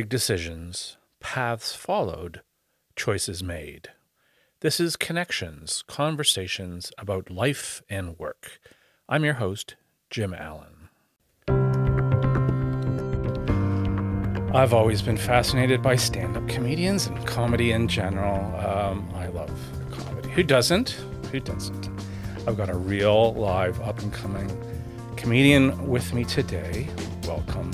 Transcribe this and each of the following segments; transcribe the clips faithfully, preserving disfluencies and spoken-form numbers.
Big decisions, paths followed, choices made. This is Connections, conversations about life and work. I'm your host, Jim Allen. I've always been fascinated by stand-up comedians and comedy in general. Um, I love comedy. Who doesn't? Who doesn't? I've got a real live up-and-coming comedian with me today. Welcome,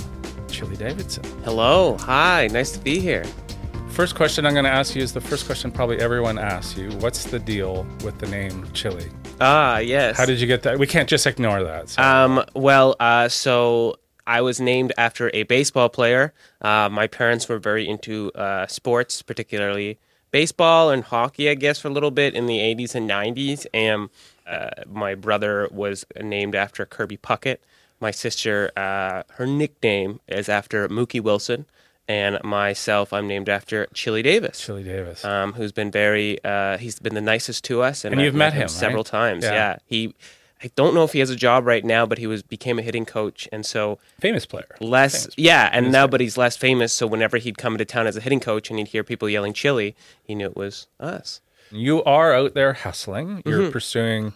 Chili Davis. Hello. Hi. Nice to be here. First question I'm going to ask you is the first question probably everyone asks you. What's the deal with the name Chili? Ah, yes. How did you get that? We can't just ignore that. So. Um. Well, uh, so I was named after a baseball player. Uh, my parents were very into uh, sports, particularly baseball and hockey, I guess, for a little bit in the eighties and nineties. And uh, my brother was named after Kirby Puckett. My sister, uh, her nickname is after Mookie Wilson. And myself, I'm named after Chili Davis. Chili Davis. Um, who's been very, uh, he's been the nicest to us. And, and you've I've met, met him, him right? several times. Yeah. yeah. He, I don't know if he has a job right now, but he was became a hitting coach. And so. Famous player. Less, famous player. Yeah. And famous now, player. But he's less famous. So whenever he'd come into town as a hitting coach and he'd hear people yelling Chili, he knew it was us. You are out there hustling. You're mm-hmm. pursuing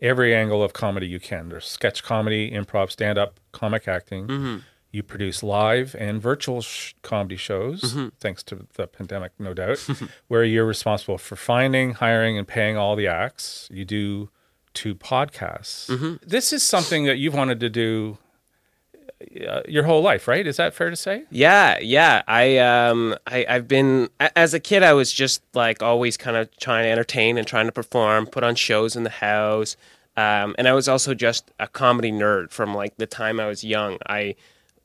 every angle of comedy you can. There's sketch comedy, improv, stand-up, comic acting. Mm-hmm. You produce live and virtual sh- comedy shows, mm-hmm. thanks to the pandemic, no doubt, where you're responsible for finding, hiring, and paying all the acts. You do two podcasts. Mm-hmm. This is something that you've wanted to do uh, your whole life, right? Is that fair to say? Yeah, yeah. I, um, I, I've been, as a kid, I was just like always kind of trying to entertain and trying to perform, put on shows in the house. Um, and I was also just a comedy nerd from like the time I was young. I...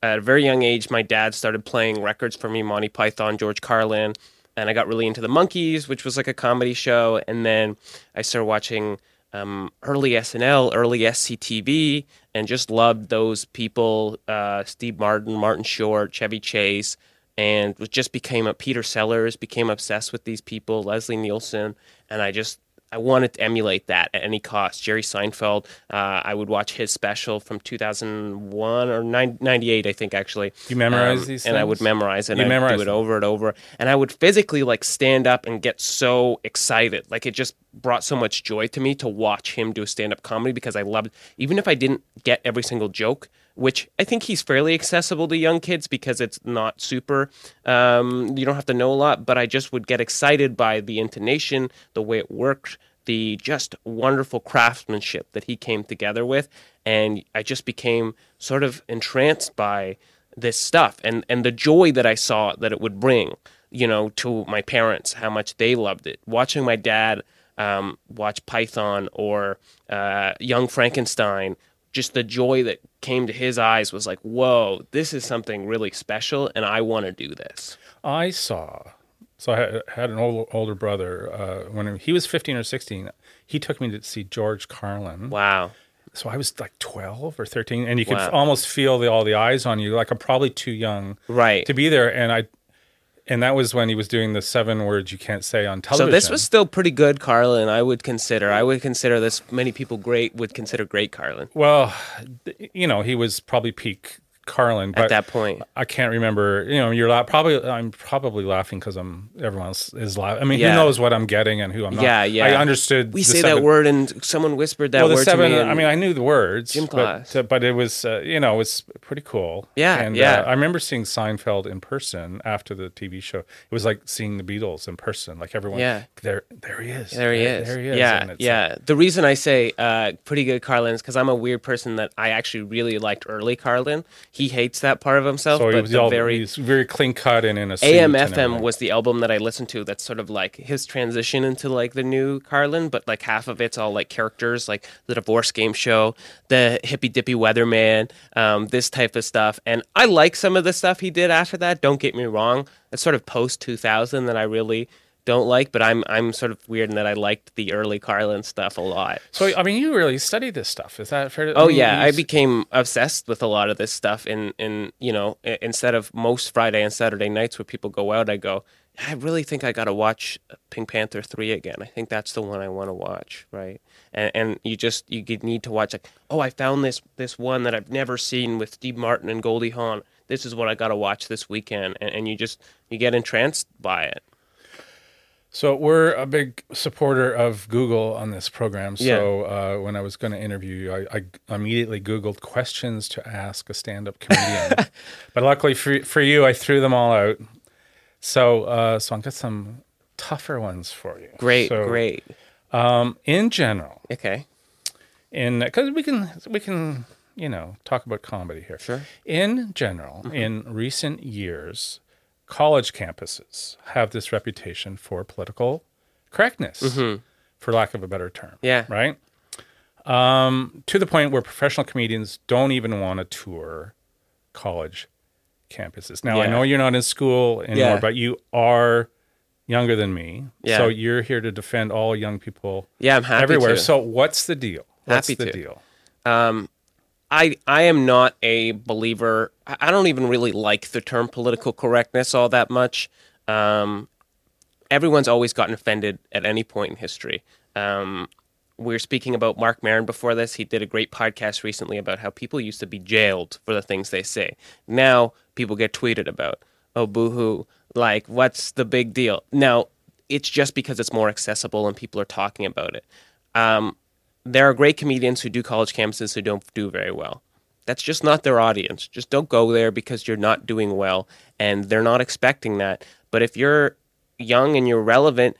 At a very young age, my dad started playing records for me, Monty Python, George Carlin, and I got really into the Monkees, which was like a comedy show. And then I started watching um, early S N L, early S C T V, and just loved those people, uh, Steve Martin, Martin Short, Chevy Chase, and just became a Peter Sellers, became obsessed with these people, Leslie Nielsen, and I just... I wanted to emulate that at any cost. Jerry Seinfeld, uh, I would watch his special from two thousand one or ninety-eight, I think, actually. You memorize um, these things? And I would memorize it. You and memorize I'd do it over and over. And I would physically, like, stand up and get so excited. Like, it just brought so much joy to me to watch him do stand-up comedy because I loved it. Even if I didn't get every single joke, which I think he's fairly accessible to young kids because it's not super, um, you don't have to know a lot, but I just would get excited by the intonation, the way it worked, the just wonderful craftsmanship that he came together with, and I just became sort of entranced by this stuff and, and the joy that I saw that it would bring, you know, to my parents, how much they loved it. Watching my dad um, watch Python or uh, Young Frankenstein, just the joy that came to his eyes was like, whoa, this is something really special, and I want to do this. I saw, so I had an old, older brother, uh, when he was fifteen or sixteen, he took me to see George Carlin. Wow. So I was like twelve or thirteen, and you could wow. almost feel the, all the eyes on you, like I'm probably too young right. to be there, and I... And that was when he was doing the seven words you can't say on television. So this was still pretty good, Carlin, I would consider. I would consider this, many people great would consider great Carlin. Well, you know, he was probably peak Carlin. But at that point. I can't remember, you know, you're la- probably, I'm probably laughing because I'm, everyone else is laughing. I mean, yeah. who knows what I'm getting and who I'm not. Yeah, yeah. I understood. We say seven, that word and someone whispered that well, word seven, to me. I mean, I knew the words. Gym class. But, but it was, uh, you know, it was pretty cool. Yeah, and, yeah. Uh, I remember seeing Seinfeld in person after the T V show. It was like seeing the Beatles in person. Like everyone, yeah. there there he is. There he there, is. There he is. Yeah, yeah. Like, the reason I say uh, pretty good Carlin is because I'm a weird person that I actually really liked early Carlin. He hates that part of himself, so but he was the all, very he's very clean cut and in a suit. A M F M was the album that I listened to. That's sort of like his transition into like the new Carlin, but like half of it's all like characters, like the divorce game show, the hippy dippy weatherman, um, this type of stuff. And I like some of the stuff he did after that. Don't get me wrong; it's sort of post two thousand that I really don't like. But I'm I'm sort of weird in that I liked the early Carlin stuff a lot. So I mean, you really studied this stuff. Is that fair to? Oh yeah, I became obsessed with a lot of this stuff. And and you know, instead of most Friday and Saturday nights where people go out, I go, I really think I got to watch Pink Panther three again. I think that's the one I want to watch, right? And and you just you need to watch like, oh, I found this this one that I've never seen with Steve Martin and Goldie Hawn. this is what I got to watch this weekend, and, and you just you get entranced by it. So we're a big supporter of Google on this program. So yeah. uh, when I was going to interview you, I, I immediately Googled questions to ask a stand-up comedian. But luckily for, for you, I threw them all out. So uh, so I've got some tougher ones for you. Great, so, great. Um, in general, okay. In because we can we can you know talk about comedy here. Sure. In general, mm-hmm. in recent years. College campuses have this reputation for political correctness, mm-hmm. for lack of a better term. Yeah. Right? Um, to the point where professional comedians don't even want to tour college campuses. Now, yeah. I know you're not in school anymore, yeah. but you are younger than me. Yeah. So you're here to defend all young people yeah, I'm happy everywhere. To. So what's the deal? What's happy the to. deal? Um, I, I am not a believer. I don't even really like the term political correctness all that much. Um, everyone's always gotten offended at any point in history. Um, we were speaking about Mark Maron before this. He did a great podcast recently about how people used to be jailed for the things they say. Now people get tweeted about. Oh, boo-hoo. Like, what's the big deal? Now, it's just because it's more accessible and people are talking about it. Um, There are great comedians who do college campuses who don't do very well. That's just not their audience. Just don't go there because you're not doing well, and they're not expecting that. But if you're young and you're relevant,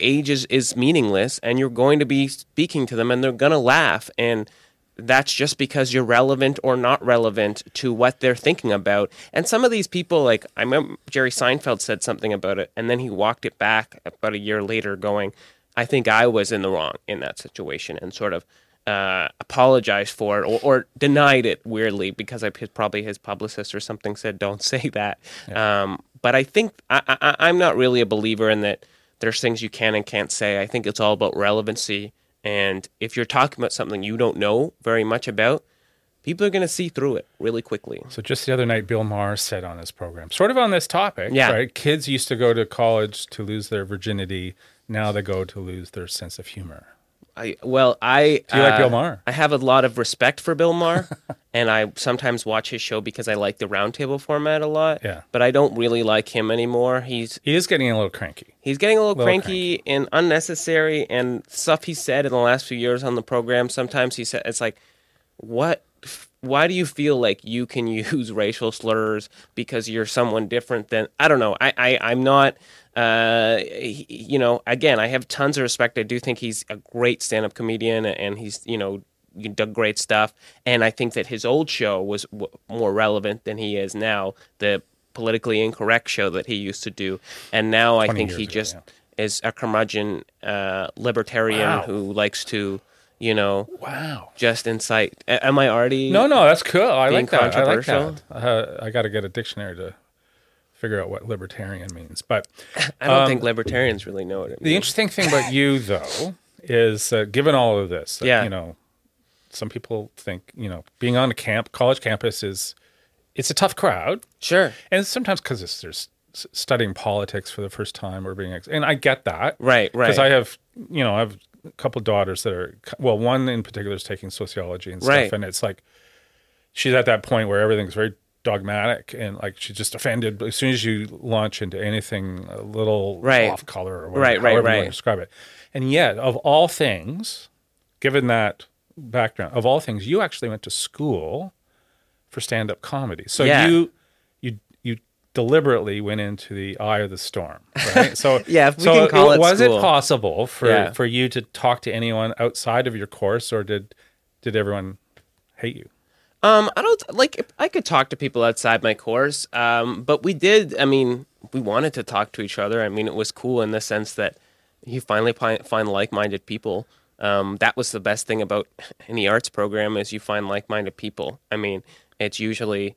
age is, is meaningless, and you're going to be speaking to them, and they're going to laugh. And that's just because you're relevant or not relevant to what they're thinking about. And some of these people, like, I remember Jerry Seinfeld said something about it, and then he walked it back about a year later going, I think I was in the wrong in that situation, and sort of uh, apologized for it or, or denied it weirdly because I, his, probably his publicist or something said, don't say that. Yeah. Um, but I think I, I, I'm not really a believer in that there's things you can and can't say. I think it's all about relevancy. And if you're talking about something you don't know very much about, people are going to see through it really quickly. So just the other night, Bill Maher said on his program, sort of on this topic, yeah. right? Kids used to go to college to lose their virginity. Now they go to lose their sense of humor. I well, I do you uh, like Bill Maher? I have a lot of respect for Bill Maher, and I sometimes watch his show because I like the roundtable format a lot. Yeah, but I don't really like him anymore. He's he is getting a little cranky. He's getting a little, little cranky, cranky and unnecessary, and stuff he said in the last few years on the program. Sometimes he said it's like, what? Why do you feel like you can use racial slurs because you're someone different than... I don't know. I, I, I'm not... Uh, he, you know, again, I have tons of respect. I do think he's a great stand-up comedian, and he's, you know, done great stuff. And I think that his old show was w- more relevant than he is now, the politically incorrect show that he used to do. And now I think he ago, just yeah. is a curmudgeon uh, libertarian wow. who likes to... You know, wow. just incite. Am I already? No, no, that's cool. I like that. I like that. Uh, I got to get a dictionary to figure out what libertarian means. But I don't um, think libertarians really know what it means. The interesting thing about you, though, is uh, given all of this, that, yeah. you know, some people think, you know, being on a camp, college campus is, it's a tough crowd. Sure. And sometimes because there's studying politics for the first time or being, ex- and I get that. Right, right. Because I have, you know, I've, a couple daughters that are, well, one in particular is taking sociology and stuff. Right. And it's like, she's at that point where everything's very dogmatic and like, she's just offended. As soon as you launch into anything a little right. off color or whatever, right, right, however right. you want to describe it. And yet, of all things, given that background, of all things, you actually went to school for stand-up comedy. So yeah. you... deliberately went into the eye of the storm, right? So yeah, if we so can call it, it was school. It possible for, yeah. for you to talk to anyone outside of your course, or did did everyone hate you? Um, I don't like. I could talk to people outside my course, um, but we did. I mean, we wanted to talk to each other. I mean, it was cool in the sense that you finally find like-minded people. Um, that was the best thing about any arts program is you find like-minded people. I mean, it's usually.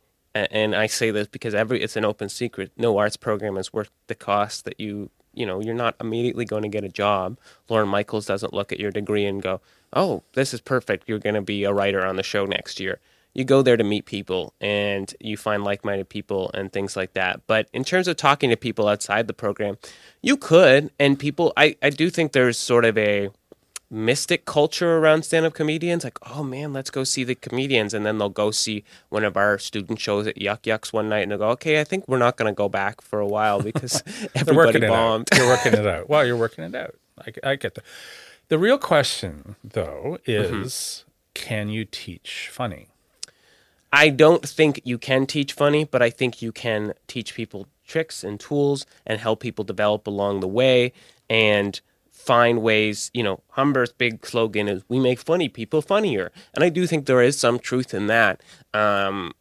And I say this because every it's an open secret. No arts program is worth the cost that you, you know, you're not immediately going to get a job. Lorne Michaels doesn't look at your degree and go, oh, this is perfect. You're going to be a writer on the show next year. You go there to meet people and you find like-minded people and things like that. But in terms of talking to people outside the program, you could. And people, I, I do think there's sort of a mystic culture around stand-up comedians. Like, oh, man, let's go see the comedians. And then they'll go see one of our student shows at Yuck Yucks one night, and they'll go, okay, I think we're not going to go back for a while because everybody bombed. You're working it out. Well, you're working it out. I, I get that. The real question, though, is mm-hmm. can you teach funny? I don't think you can teach funny, but I think you can teach people tricks and tools and help people develop along the way and find ways. You know, Humber's big slogan is, we make funny people funnier. And I do think there is some truth in that. Um,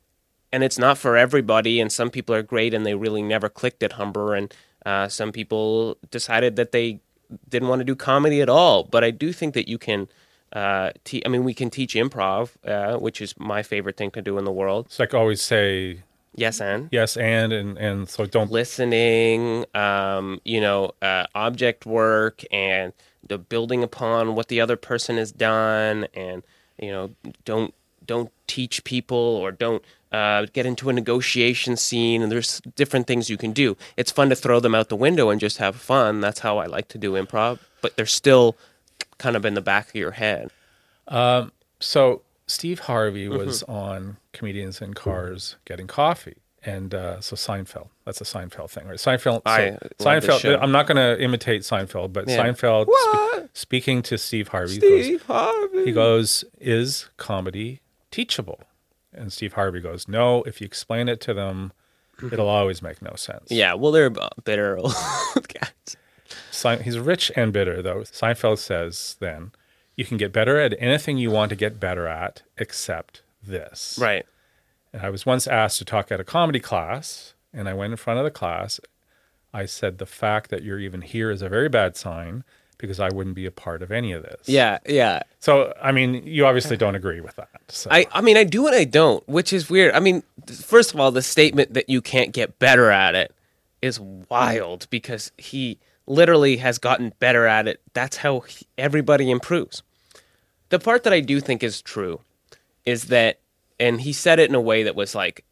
and it's not for everybody, and some people are great and they really never clicked at Humber, and uh, some people decided that they didn't want to do comedy at all. But I do think that you can... Uh, te- I mean, we can teach improv, uh, which is my favorite thing to do in the world. So I could always say... Yes, and. Yes, and, and, and so don't... Listening, um, you know, uh, object work, and the building upon what the other person has done, and, you know, don't don't teach people, or don't uh, get into a negotiation scene, and there's different things you can do. It's fun to throw them out the window and just have fun. That's how I like to do improv, but they're still... kind of in the back of your head. Um, so Steve Harvey was mm-hmm. on Comedians in Cars Getting Coffee. And uh, so Seinfeld, that's a Seinfeld thing, right? Seinfeld, I so, Seinfeld. I'm not going to imitate Seinfeld, but yeah. Seinfeld spe- speaking to Steve Harvey. Steve goes, Harvey. He goes, is comedy teachable? And Steve Harvey goes, no, if you explain it to them, mm-hmm. it'll always make no sense. Yeah, well, they're bitter old guys. He's rich and bitter, though. Seinfeld says, then, you can get better at anything you want to get better at except this. Right. And I was once asked to talk at a comedy class, and I went in front of the class. I said, the fact that you're even here is a very bad sign, because I wouldn't be a part of any of this. Yeah, yeah. So, I mean, you obviously don't agree with that. So. I, I mean, I do and I don't, which is weird. I mean, first of all, the statement that you can't get better at it is wild, because he... literally has gotten better at it. That's how he, everybody improves. The part that I do think is true is that, and he said it in a way that was like,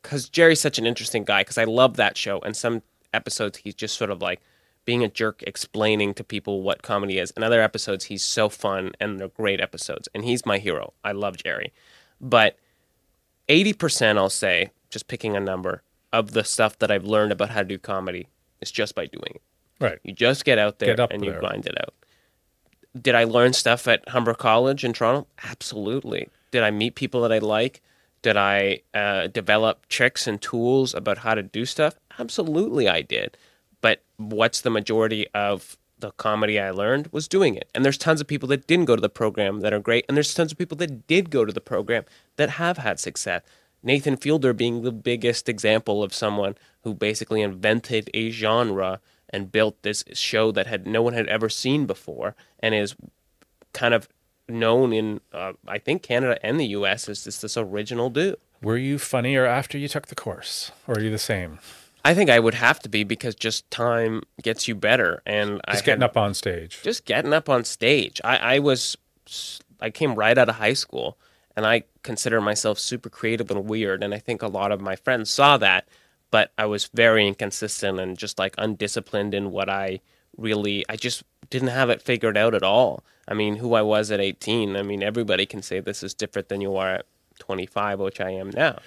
because Jerry's such an interesting guy, because I love that show, and some episodes he's just sort of like being a jerk explaining to people what comedy is, and other episodes he's so fun, and they're great episodes, and he's my hero. I love Jerry. But eighty percent, I'll say, just picking a number, of the stuff that I've learned about how to do comedy is just by doing it. Right. You just get out there get and you there. grind it out. Did I learn stuff at Humber College in Toronto? Absolutely. Did I meet people that I like? Did I uh, develop tricks and tools about how to do stuff? Absolutely I did. But what's the majority of the comedy I learned was doing it. And there's tons of people that didn't go to the program that are great. And there's tons of people that did go to the program that have had success. Nathan Fielder being the biggest example of someone who basically invented a genre and built this show that had no one had ever seen before, and is kind of known in, uh, I think, Canada and the U S as just this original dude. Were you funnier after you took the course, or are you the same? I think I would have to be, because just time gets you better. And Just I getting had, up on stage. Just getting up on stage. I, I was, I came right out of high school, and I consider myself super creative and weird, and I think a lot of my friends saw that. But I was very inconsistent and just like undisciplined in what I really, I just didn't have it figured out at all. I mean, who I was at eighteen, I mean, everybody can say this is different than you are at twenty-five, which I am now.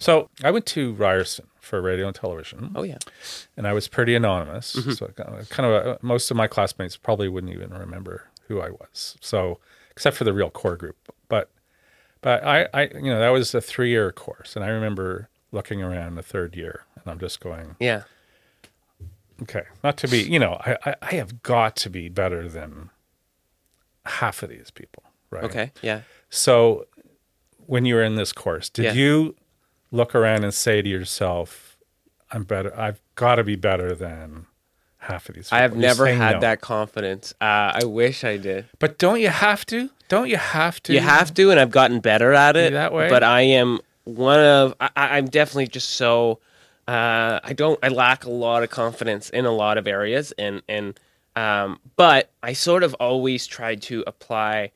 So I went to Ryerson for radio and television. Oh, yeah. And I was pretty anonymous. Mm-hmm. So kind of a, most of my classmates probably wouldn't even remember who I was. So except for the real core group. But, but I, I, you know, that was a three-year course. And I remember looking around the third year, and I'm just going, yeah, okay, not to be, you know, I, I have got to be better than half of these people, right? Okay, yeah. So when you were in this course, did yeah. you look around and say to yourself, I'm better, I've got to be better than half of these people? I have You're never had no. that confidence. Uh, I wish I did. But don't you have to? Don't you have to? You have to, and I've gotten better at it. That way? But I am... One of, I, I'm definitely just so, uh, I don't, I lack a lot of confidence in a lot of areas, and, and, um, but I sort of always tried to apply,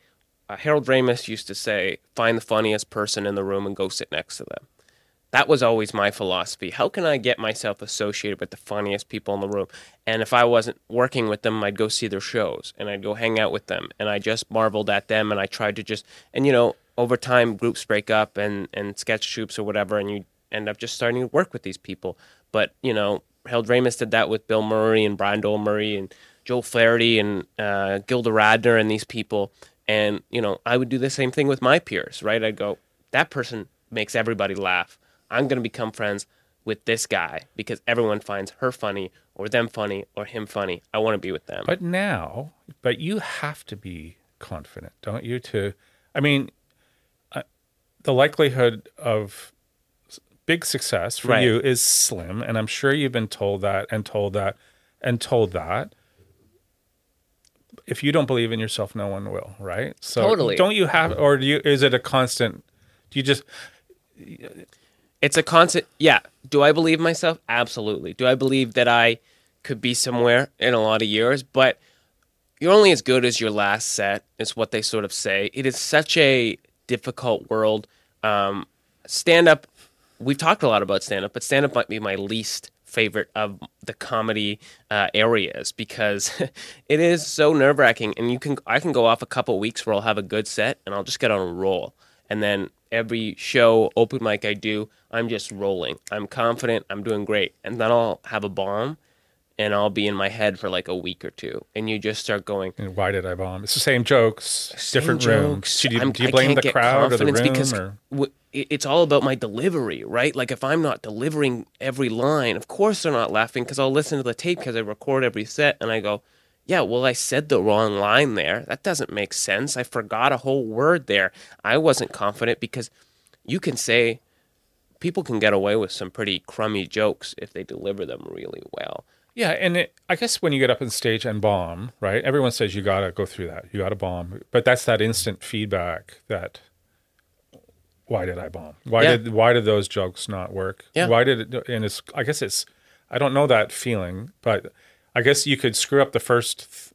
uh, Harold Ramis used to say, find the funniest person in the room and go sit next to them. That was always my philosophy. How can I get myself associated with the funniest people in the room? And if I wasn't working with them, I'd go see their shows, and I'd go hang out with them, and I just marveled at them, and I tried to just, and you know, over time, groups break up and, and sketch groups or whatever, and you end up just starting to work with these people. But, you know, Harold Ramis did that with Bill Murray and Brian Doyle-Murray and Joe Flaherty and uh, Gilda Radner and these people. And, you know, I would do the same thing with my peers, right? I'd go, that person makes everybody laugh. I'm going to become friends with this guy because everyone finds her funny or them funny or him funny. I want to be with them. But now, but you have to be confident, don't you, to, I mean, uh, the likelihood of big success for right. you is slim. And I'm sure you've been told that and told that and told that. If you don't believe in yourself, no one will, right? So totally. Don't you have, or do you, is it a constant, do you just... It's a constant, yeah. Do I believe myself? Absolutely. Do I believe that I could be somewhere in a lot of years? But you're only as good as your last set, is what they sort of say. It is such a difficult world. Um, stand-up, we've talked a lot about stand-up, but stand-up might be my least favorite of the comedy uh, areas because it is so nerve-wracking. And you can, I can go off a couple weeks where I'll have a good set and I'll just get on a roll. And then every show, open mic I do, I'm just rolling. I'm confident. I'm doing great. And then I'll have a bomb, and I'll be in my head for like a week or two. And you just start going, and why did I bomb? It's the same jokes, same different jokes. Rooms. Do you, do you blame the crowd or the room? Because or? W- it's all about my delivery, right? Like if I'm not delivering every line, of course they're not laughing because I'll listen to the tape because I record every set, and I go, yeah, well, I said the wrong line there. That doesn't make sense. I forgot a whole word there. I wasn't confident because you can say people can get away with some pretty crummy jokes if they deliver them really well. Yeah, and it, I guess when you get up on stage and bomb, right, everyone says you got to go through that. You got to bomb. But that's that instant feedback that, why did I bomb? Why yeah. did why did those jokes not work? Yeah. Why did it, and it's, I guess it's, I don't know that feeling, but... I guess you could screw up the first th-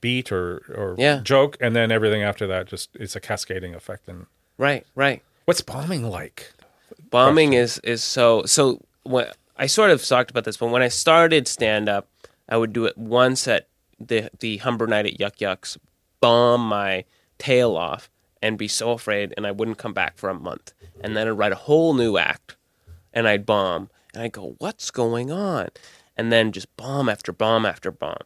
beat or, or yeah. joke, and then everything after that just, it's a cascading effect. And right, right. What's bombing like? Bombing is, is so, so when, I sort of talked about this, but when I started stand-up, I would do it once at the, the Humber night at Yuck Yucks, bomb my tail off and be so afraid, and I wouldn't come back for a month. And then I'd write a whole new act, and I'd bomb, and I'd go, what's going on? And then just bomb after bomb after bomb.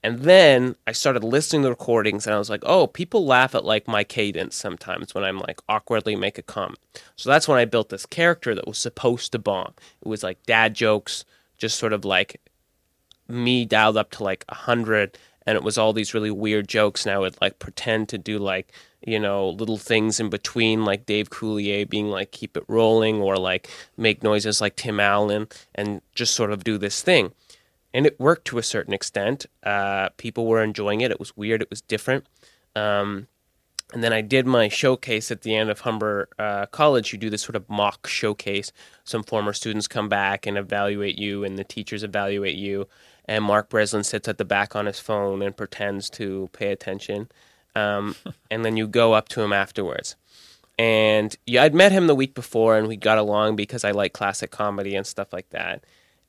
And then I started listening to the recordings, and I was like, oh, people laugh at like my cadence sometimes when I'm like awkwardly make a comment. So that's when I built this character that was supposed to bomb. It was like dad jokes, just sort of like me dialed up to like a hundred, and it was all these really weird jokes, and I would like pretend to do like, you know, little things in between, like Dave Coulier being like, keep it rolling, or like make noises like Tim Allen, and just sort of do this thing. And it worked to a certain extent. Uh, people were enjoying it. It was weird. It was different. Um, and then I did my showcase at the end of Humber uh, College. You do this sort of mock showcase. Some former students come back and evaluate you, and the teachers evaluate you. And Mark Breslin sits at the back on his phone and pretends to pay attention. Um, and then you go up to him afterwards. And yeah, I'd met him the week before, and we got along because I like classic comedy and stuff like that.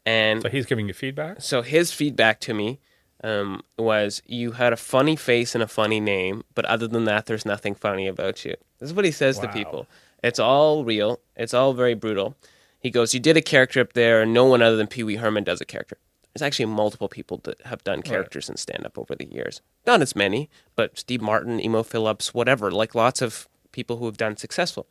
And so he's giving you feedback? So his feedback to me um, was, you had a funny face and a funny name, but other than that, there's nothing funny about you. This is what he says wow. to people. It's all real. It's all very brutal. He goes, you did a character up there, and no one other than Pee Wee Herman does a character. There's actually multiple people that have done characters right. in stand-up over the years. Not as many, but Steve Martin, Emo Phillips, whatever, like lots of people who have done successful.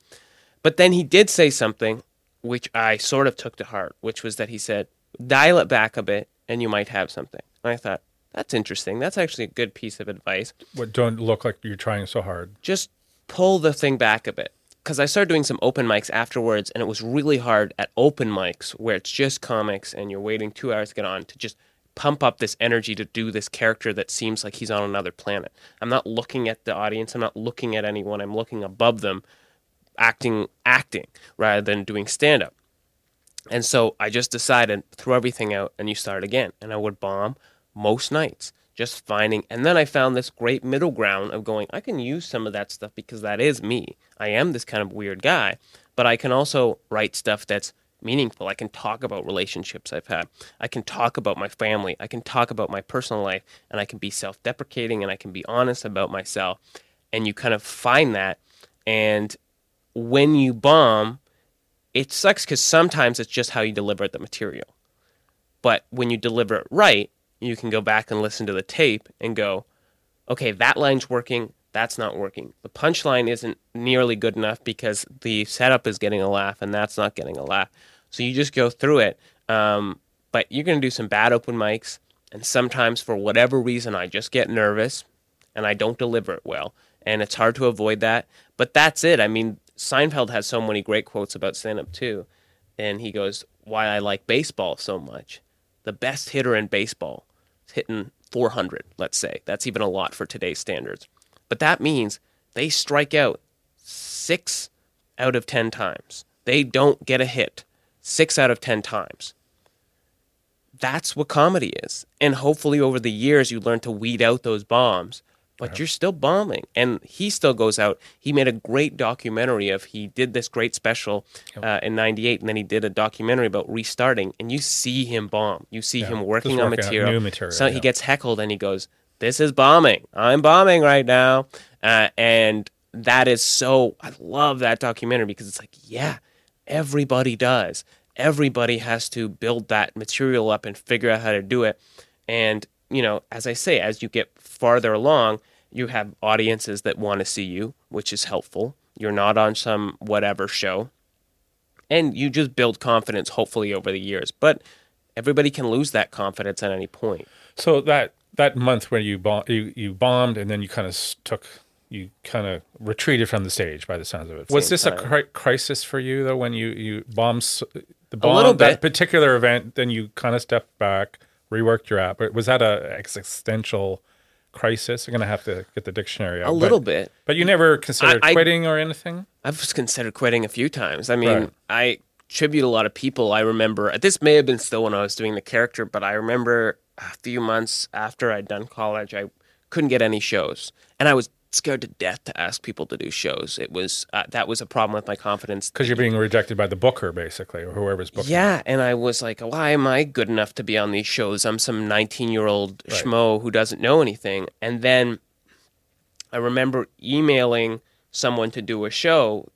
But then he did say something which I sort of took to heart, which was that he said, dial it back a bit and you might have something. And I thought, that's interesting. That's actually a good piece of advice. But don't look like you're trying so hard. Just pull the thing back a bit. Because I started doing some open mics afterwards, and it was really hard at open mics where it's just comics and you're waiting two hours to get on to just pump up this energy to do this character that seems like he's on another planet. I'm not looking at the audience. I'm not looking at anyone. I'm looking above them, acting, acting rather than doing stand-up. And so I just decided, throw everything out, and you start again. And I would bomb most nights. just finding, and then I found this great middle ground of going, I can use some of that stuff because that is me. I am this kind of weird guy, but I can also write stuff that's meaningful. I can talk about relationships I've had. I can talk about my family. I can talk about my personal life, and I can be self-deprecating, and I can be honest about myself. And you kind of find that, and when you bomb, it sucks because sometimes it's just how you deliver the material. But when you deliver it right, you can go back and listen to the tape and go, okay, that line's working, that's not working. The punchline isn't nearly good enough because the setup is getting a laugh and that's not getting a laugh. So you just go through it. Um, but you're going to do some bad open mics, and sometimes for whatever reason I just get nervous and I don't deliver it well. And it's hard to avoid that. But that's it. I mean, Seinfeld has so many great quotes about stand-up too. And he goes, why I like baseball so much. The best hitter in baseball is hitting four hundred, let's say. That's even a lot for today's standards. But that means they strike out six out of ten times. They don't get a hit six out of ten times. That's what comedy is. And hopefully over the years you learn to weed out those bombs. But you're still bombing. And he still goes out. He made a great documentary of, he did this great special uh, in ninety-eight, and then he did a documentary about restarting. And you see him bomb. You see yeah, him working on material. New material. So yeah. He gets heckled and he goes, this is bombing. I'm bombing right now. Uh, and that is so, I love that documentary because it's like, yeah, everybody does. Everybody has to build that material up and figure out how to do it. And, you know, as I say, as you get farther along, you have audiences that want to see you, which is helpful. You're not on some whatever show. And you just build confidence, hopefully, over the years. But everybody can lose that confidence at any point. So that that month where you bom- you, you bombed and then you kind of took, you kind of retreated from the stage by the sounds of it. Was this time. a cri- crisis for you, though, when you, you bombed the bomb, a little bit. That particular event, then you kind of stepped back, reworked your app? Was that an existential crisis? You're going to have to get the dictionary out. A little but, bit. But you never considered I, I, quitting or anything? I've considered quitting a few times. I mean, right. I tribute a lot of people. I remember, this may have been still when I was doing the character, but I remember a few months after I'd done college, I couldn't get any shows. And I was scared to death to ask people to do shows. It was uh, that was a problem with my confidence. Because you're being rejected by the booker, basically, or whoever's booking. Yeah, you. And I was like, why am I good enough to be on these shows? I'm some nineteen-year-old right. schmo who doesn't know anything. And then I remember emailing someone to do a show,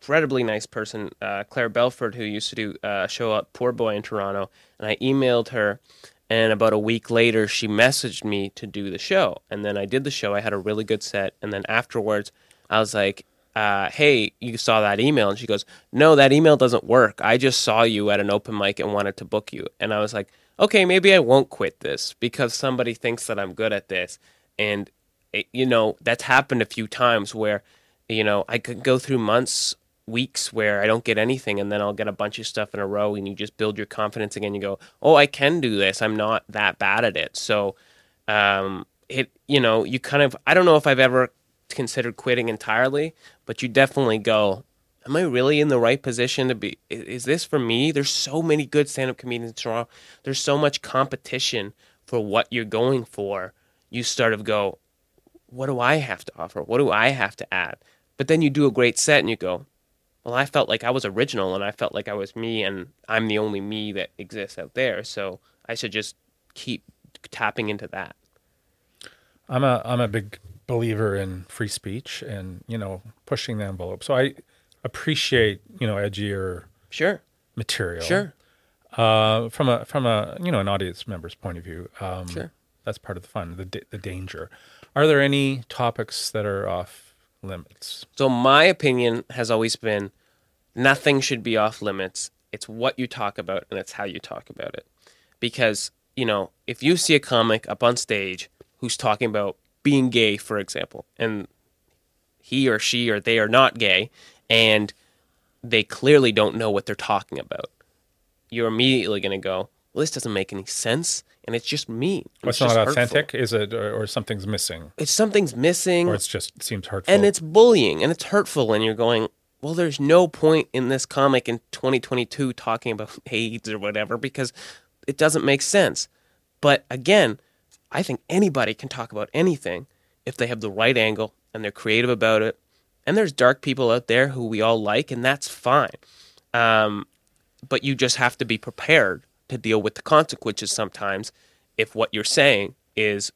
incredibly nice person, uh, Claire Belford, who used to do a show at Poor Boy in Toronto, and I emailed her. And about a week later, she messaged me to do the show. And then I did the show. I had a really good set. And then afterwards, I was like, uh, hey, you saw that email? And she goes, no, that email doesn't work. I just saw you at an open mic and wanted to book you. And I was like, okay, maybe I won't quit this because somebody thinks that I'm good at this. And, it, you know, that's happened a few times where, you know, I could go through months, weeks where I don't get anything, and then I'll get a bunch of stuff in a row, and you just build your confidence again. You go, oh, I can do this. I'm not that bad at it. So, um, it, you know, you kind of, I don't know if I've ever considered quitting entirely, but you definitely go, am I really in the right position to be, is, is this for me? There's so many good stand-up comedians in Toronto. There's so much competition for what you're going for. You start to go, what do I have to offer? What do I have to add? But then you do a great set and you go, well, I felt like I was original and I felt like I was me, and I'm the only me that exists out there. So I should just keep tapping into that. I'm a I'm a big believer in free speech and, you know, pushing the envelope. So I appreciate, you know, edgier sure. material. Sure. Uh, from a from a you know an audience member's point of view. Um, sure. That's part of the fun, the the danger. Are there any topics that are off limits? So my opinion has always been nothing should be off limits. It's what you talk about and it's how you talk about it. Because, you know, if you see a comic up on stage who's talking about being gay, for example, and he or she or they are not gay and they clearly don't know what they're talking about, you're immediately going to go, well, this doesn't make any sense, and it's just mean. Well, it's, it's not authentic, hurtful. Is it? Or, or something's missing. It's something's missing. Or it's just, it seems hurtful. And it's bullying, and it's hurtful, and you're going, well, there's no point in this comic in twenty twenty-two talking about AIDS or whatever, because it doesn't make sense. But again, I think anybody can talk about anything if they have the right angle and they're creative about it. And there's dark people out there who we all like, and that's fine. Um, but you just have to be prepared to deal with the consequences sometimes if what you're saying is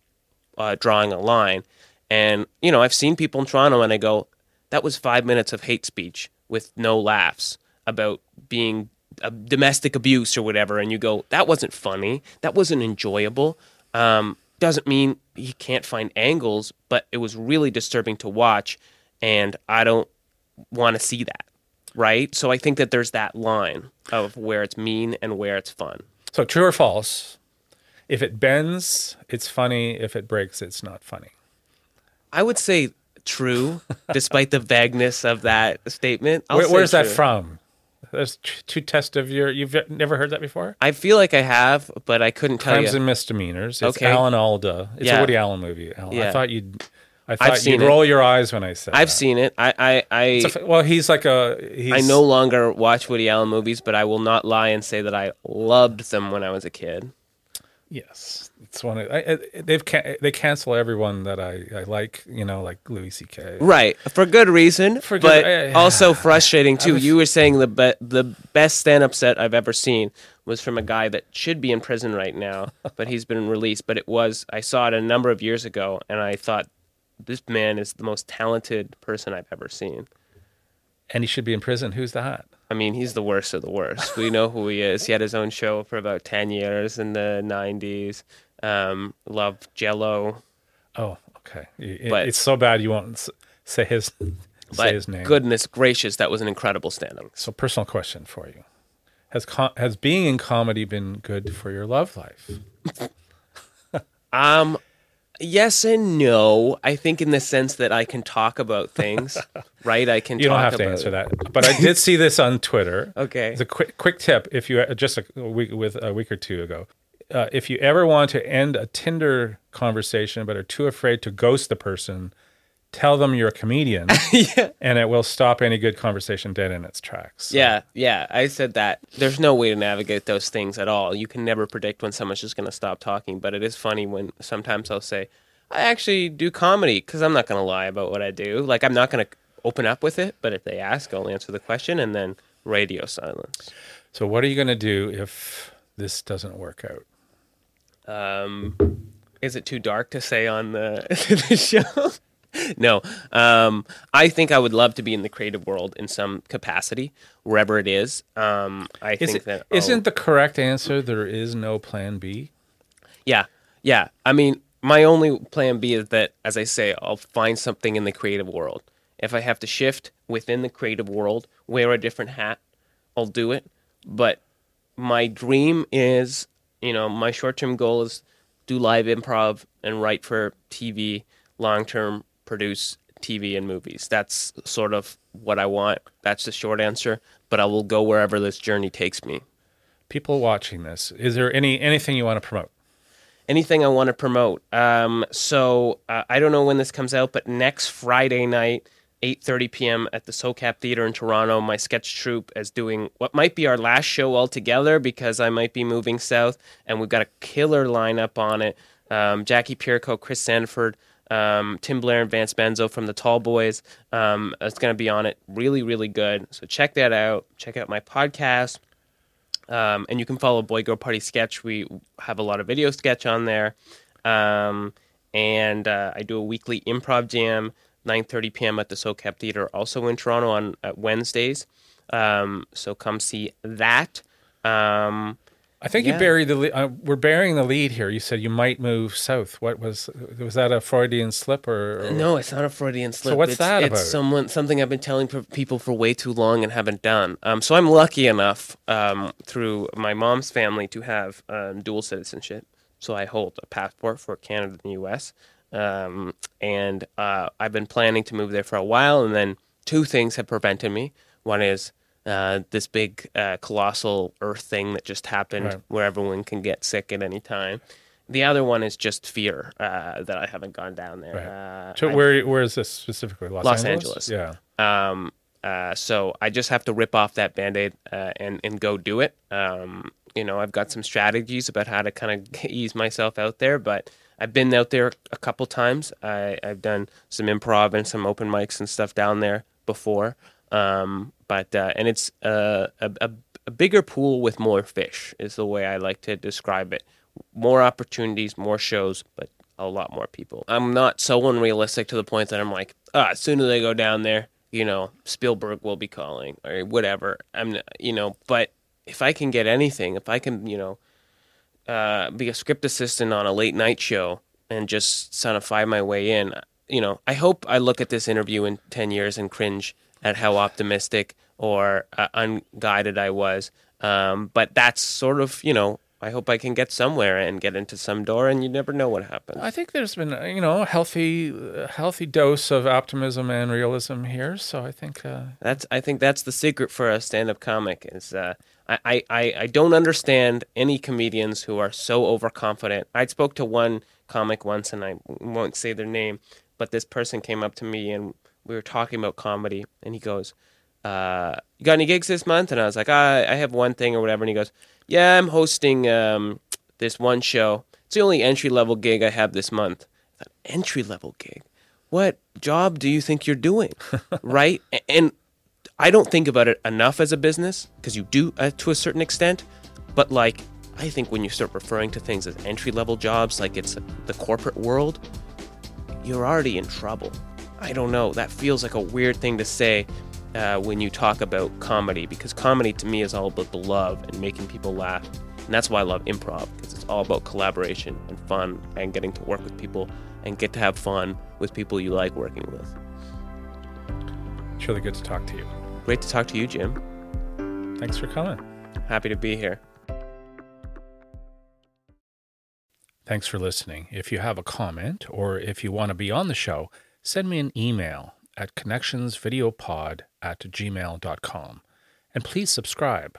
uh, drawing a line. And, you know, I've seen people in Toronto and I go, that was five minutes of hate speech with no laughs about being uh, domestic abuse or whatever. And you go, that wasn't funny. That wasn't enjoyable. Um, doesn't mean you can't find angles, but it was really disturbing to watch. And I don't want to see that, right? So I think that there's that line of where it's mean and where it's fun. So true or false, if it bends, it's funny. If it breaks, it's not funny. I would say true, despite the vagueness of that statement. I'll Where, where's that from? That's two test of your... You've never heard that before? I feel like I have, but I couldn't tell Crimes you. Crimes and Misdemeanors. It's okay. Alan Alda. It's yeah. a Woody Allen movie. Alan. Yeah. I thought you'd... I thought I've seen you'd it. roll your eyes when I said I've that. seen it. I, I, I it's a, well, he's like a. He's, I no longer watch Woody Allen movies, but I will not lie and say that I loved them when I was a kid. Yes, it's one. Of, I, I, they've can, they cancel everyone that I, I like. You know, like Louis C K. Right, for good reason, for good, but I, I, also frustrating too. Was, you were saying the be, the best stand up set I've ever seen was from a guy that should be in prison right now, but he's been released. But it was I saw it a number of years ago, and I thought, this man is the most talented person I've ever seen. And he should be in prison. Who's that? I mean, he's the worst of the worst. We know who he is. He had his own show for about ten years in the nineties. Um, loved Jell-O. Oh, okay. It, but, it's so bad you won't say his, say his name. Goodness gracious, that was an incredible stand-up. So personal question for you. Has, com- has being in comedy been good for your love life? um... Yes and no. I think in the sense that I can talk about things, right? I can. You talk don't have about... to answer that. But I did see this on Twitter. Okay. It's a quick quick tip. If you just a week with a week or two ago, uh, if you ever want to end a Tinder conversation but are too afraid to ghost the person, tell them you're a comedian, yeah. and it will stop any good conversation dead in its tracks. So. Yeah, yeah, I said that. There's no way to navigate those things at all. You can never predict when someone's just going to stop talking, but it is funny when sometimes I'll say, I actually do comedy, because I'm not going to lie about what I do. Like, I'm not going to open up with it, but if they ask, I'll answer the question, and then radio silence. So what are you going to do if this doesn't work out? Um, is it too dark to say on the, the show? No, um, I think I would love to be in the creative world in some capacity, wherever it is. Um, I is think it, that I'll... isn't the correct answer. There is no plan B. Yeah, yeah. I mean, my only plan B is that, as I say, I'll find something in the creative world. If I have to shift within the creative world, wear a different hat, I'll do it. But my dream is, you know, my short-term goal is do live improv and write for T V. Long-term. Produce T V and movies. That's sort of what I want. That's the short answer, but I will go wherever this journey takes me. People watching this, is there any anything you want to promote? Anything I want to promote? Um, so uh, I don't know when this comes out, but next Friday night, eight thirty p.m. at the SoCap Theater in Toronto, my sketch troupe is doing what might be our last show altogether because I might be moving south, and we've got a killer lineup on it. Um, Jackie Pierco, Chris Sanford, Um, Tim Blair and Vance Benzo from the Tall Boys. Um, it's going to be on it. Really, really good. So check that out. Check out my podcast. Um, and you can follow Boy Girl Party Sketch. We have a lot of video sketch on there. Um, and uh, I do a weekly improv jam, nine thirty p.m. at the SoCap Theater, also in Toronto on at Wednesdays. Um, so come see that. Um I think yeah. you buried the lead. Uh, we're burying the lead here. You said you might move south. What was was that a Freudian slip or, or? No, it's not a Freudian slip. So what's it's, that it's about? It's someone something I've been telling for people for way too long and haven't done. Um, so I'm lucky enough um, through my mom's family to have um, dual citizenship. So I hold a passport for Canada and the U S. Um, and uh, I've been planning to move there for a while, and then two things have prevented me. One is. Uh, this big uh, colossal earth thing that just happened right. where everyone can get sick at any time. The other one is just fear uh, that I haven't gone down there. Right. Uh, so where where is this specifically? Los, Los Angeles? Angeles. Yeah. Um, uh, so I just have to rip off that Band-Aid uh, and, and go do it. Um, you know, I've got some strategies about how to kind of ease myself out there, but I've been out there a couple times. I, I've done some improv and some open mics and stuff down there before. Um, but uh, and it's uh, a, a a bigger pool with more fish is the way I like to describe it. More opportunities, more shows, but a lot more people. I'm not so unrealistic to the point that I'm like, ah, as soon as I go down there, you know, Spielberg will be calling or whatever. I'm, you know, but if I can get anything, if I can, you know, uh, be a script assistant on a late night show and just sonify my way in, you know, I hope I look at this interview in ten years and cringe at how optimistic or uh, unguided I was. Um, but that's sort of, you know, I hope I can get somewhere and get into some door, and you never know what happens. I think there's been, you know, a healthy, a healthy dose of optimism and realism here. So I think uh... that's I think that's the secret for a stand-up comic. Is uh, I, I I don't understand any comedians who are so overconfident. I spoke to one comic once, and I won't say their name, but this person came up to me and we were talking about comedy, and he goes, uh, "You got any gigs this month?" And I was like, "I I have one thing or whatever," and he goes, "Yeah, I'm hosting um, this one show. It's the only entry-level gig I have this month." I thought, entry-level gig? What job do you think you're doing, right? And I don't think about it enough as a business, because you do uh, to a certain extent. But, like, I think when you start referring to things as entry-level jobs, like it's the corporate world, you're already in trouble. I don't know. That feels like a weird thing to say. Uh, when you talk about comedy, because comedy to me is all about the love and making people laugh, and that's why I love improv, because it's all about collaboration and fun and getting to work with people and get to have fun with people you like working with. It's really good to talk to you. Great to talk to you, Jim. Thanks for coming. Happy to be here. Thanks for listening. If you have a comment or if you want to be on the show, send me an email at connectionsvideopod at gmail dot com. And please subscribe.